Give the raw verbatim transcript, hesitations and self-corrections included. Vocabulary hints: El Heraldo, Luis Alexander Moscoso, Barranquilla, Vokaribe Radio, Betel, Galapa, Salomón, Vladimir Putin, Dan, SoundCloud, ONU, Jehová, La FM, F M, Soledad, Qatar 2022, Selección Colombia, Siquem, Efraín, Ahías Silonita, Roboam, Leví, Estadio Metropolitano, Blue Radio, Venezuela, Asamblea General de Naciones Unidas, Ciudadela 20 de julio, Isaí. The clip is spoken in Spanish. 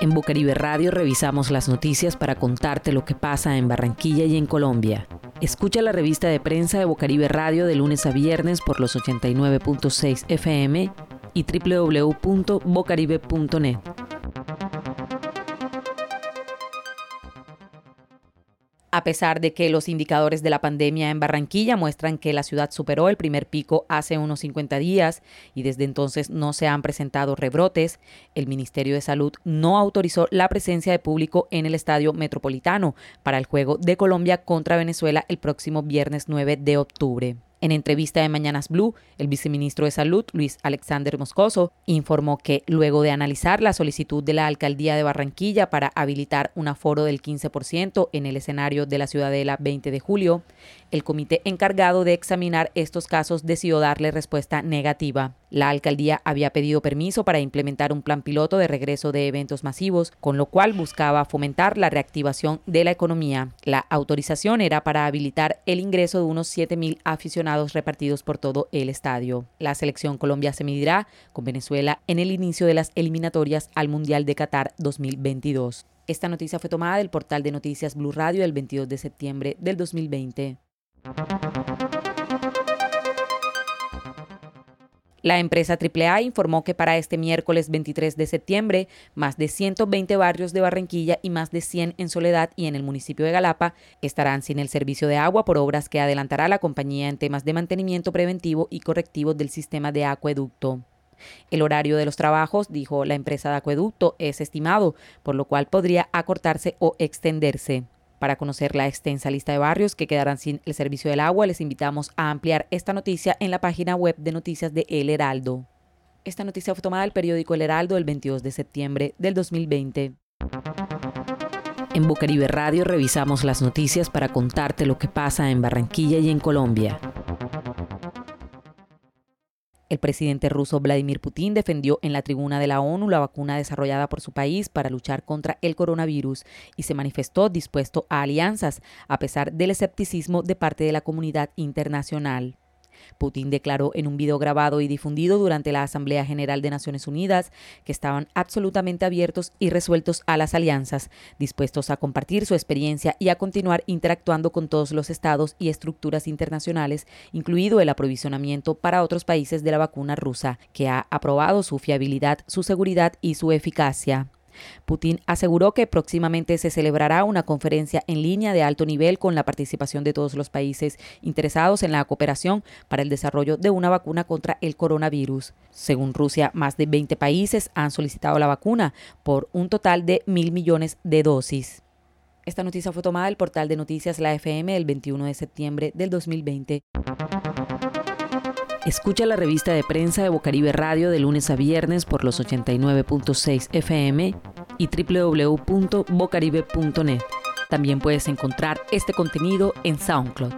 En Vokaribe Radio revisamos las noticias para contarte lo que pasa en Barranquilla y en Colombia. Escucha la revista de prensa de Vokaribe Radio de lunes a viernes por los ochenta y nueve punto seis F M y doble u doble u doble u punto vokaribe punto net. A pesar de que los indicadores de la pandemia en Barranquilla muestran que la ciudad superó el primer pico hace unos cincuenta días y desde entonces no se han presentado rebrotes, el Ministerio de Salud no autorizó la presencia de público en el Estadio Metropolitano para el juego de Colombia contra Venezuela el próximo viernes nueve de octubre. En entrevista de Mañanas Blue, el viceministro de Salud, Luis Alexander Moscoso, informó que luego de analizar la solicitud de la Alcaldía de Barranquilla para habilitar un aforo del quince por ciento en el escenario de la Ciudadela veinte de julio, el comité encargado de examinar estos casos decidió darle respuesta negativa. La alcaldía había pedido permiso para implementar un plan piloto de regreso de eventos masivos, con lo cual buscaba fomentar la reactivación de la economía. La autorización era para habilitar el ingreso de unos siete mil aficionados repartidos por todo el estadio. La Selección Colombia se medirá con Venezuela en el inicio de las eliminatorias al Mundial de Qatar dos mil veintidós. Esta noticia fue tomada del portal de noticias Blue Radio el veintidós de septiembre del dos mil veinte. La empresa triple A informó que para este miércoles veintitrés de septiembre, más de ciento veinte barrios de Barranquilla y más de cien en Soledad y en el municipio de Galapa estarán sin el servicio de agua por obras que adelantará la compañía en temas de mantenimiento preventivo y correctivo del sistema de acueducto. El horario de los trabajos, dijo la empresa de acueducto, es estimado, por lo cual podría acortarse o extenderse. Para conocer la extensa lista de barrios que quedarán sin el servicio del agua, les invitamos a ampliar esta noticia en la página web de noticias de El Heraldo. Esta noticia fue tomada del periódico El Heraldo el veintidós de septiembre del dos mil veinte. En Vokaribe Radio revisamos las noticias para contarte lo que pasa en Barranquilla y en Colombia. El presidente ruso Vladimir Putin defendió en la tribuna de la ONU la vacuna desarrollada por su país para luchar contra el coronavirus y se manifestó dispuesto a alianzas, a pesar del escepticismo de parte de la comunidad internacional. Putin declaró en un video grabado y difundido durante la Asamblea General de Naciones Unidas que estaban absolutamente abiertos y resueltos a las alianzas, dispuestos a compartir su experiencia y a continuar interactuando con todos los estados y estructuras internacionales, incluido el aprovisionamiento para otros países de la vacuna rusa, que ha aprobado su fiabilidad, su seguridad y su eficacia. Putin aseguró que próximamente se celebrará una conferencia en línea de alto nivel con la participación de todos los países interesados en la cooperación para el desarrollo de una vacuna contra el coronavirus. Según Rusia, más de veinte países han solicitado la vacuna por un total de mil millones de dosis. Esta noticia fue tomada del portal de noticias La F M el veintiuno de septiembre del dos mil veinte. Escucha la revista de prensa de Vokaribe Radio de lunes a viernes por los ochenta y nueve punto seis F M y doble u doble u doble u punto vokaribe punto net. También puedes encontrar este contenido en SoundCloud.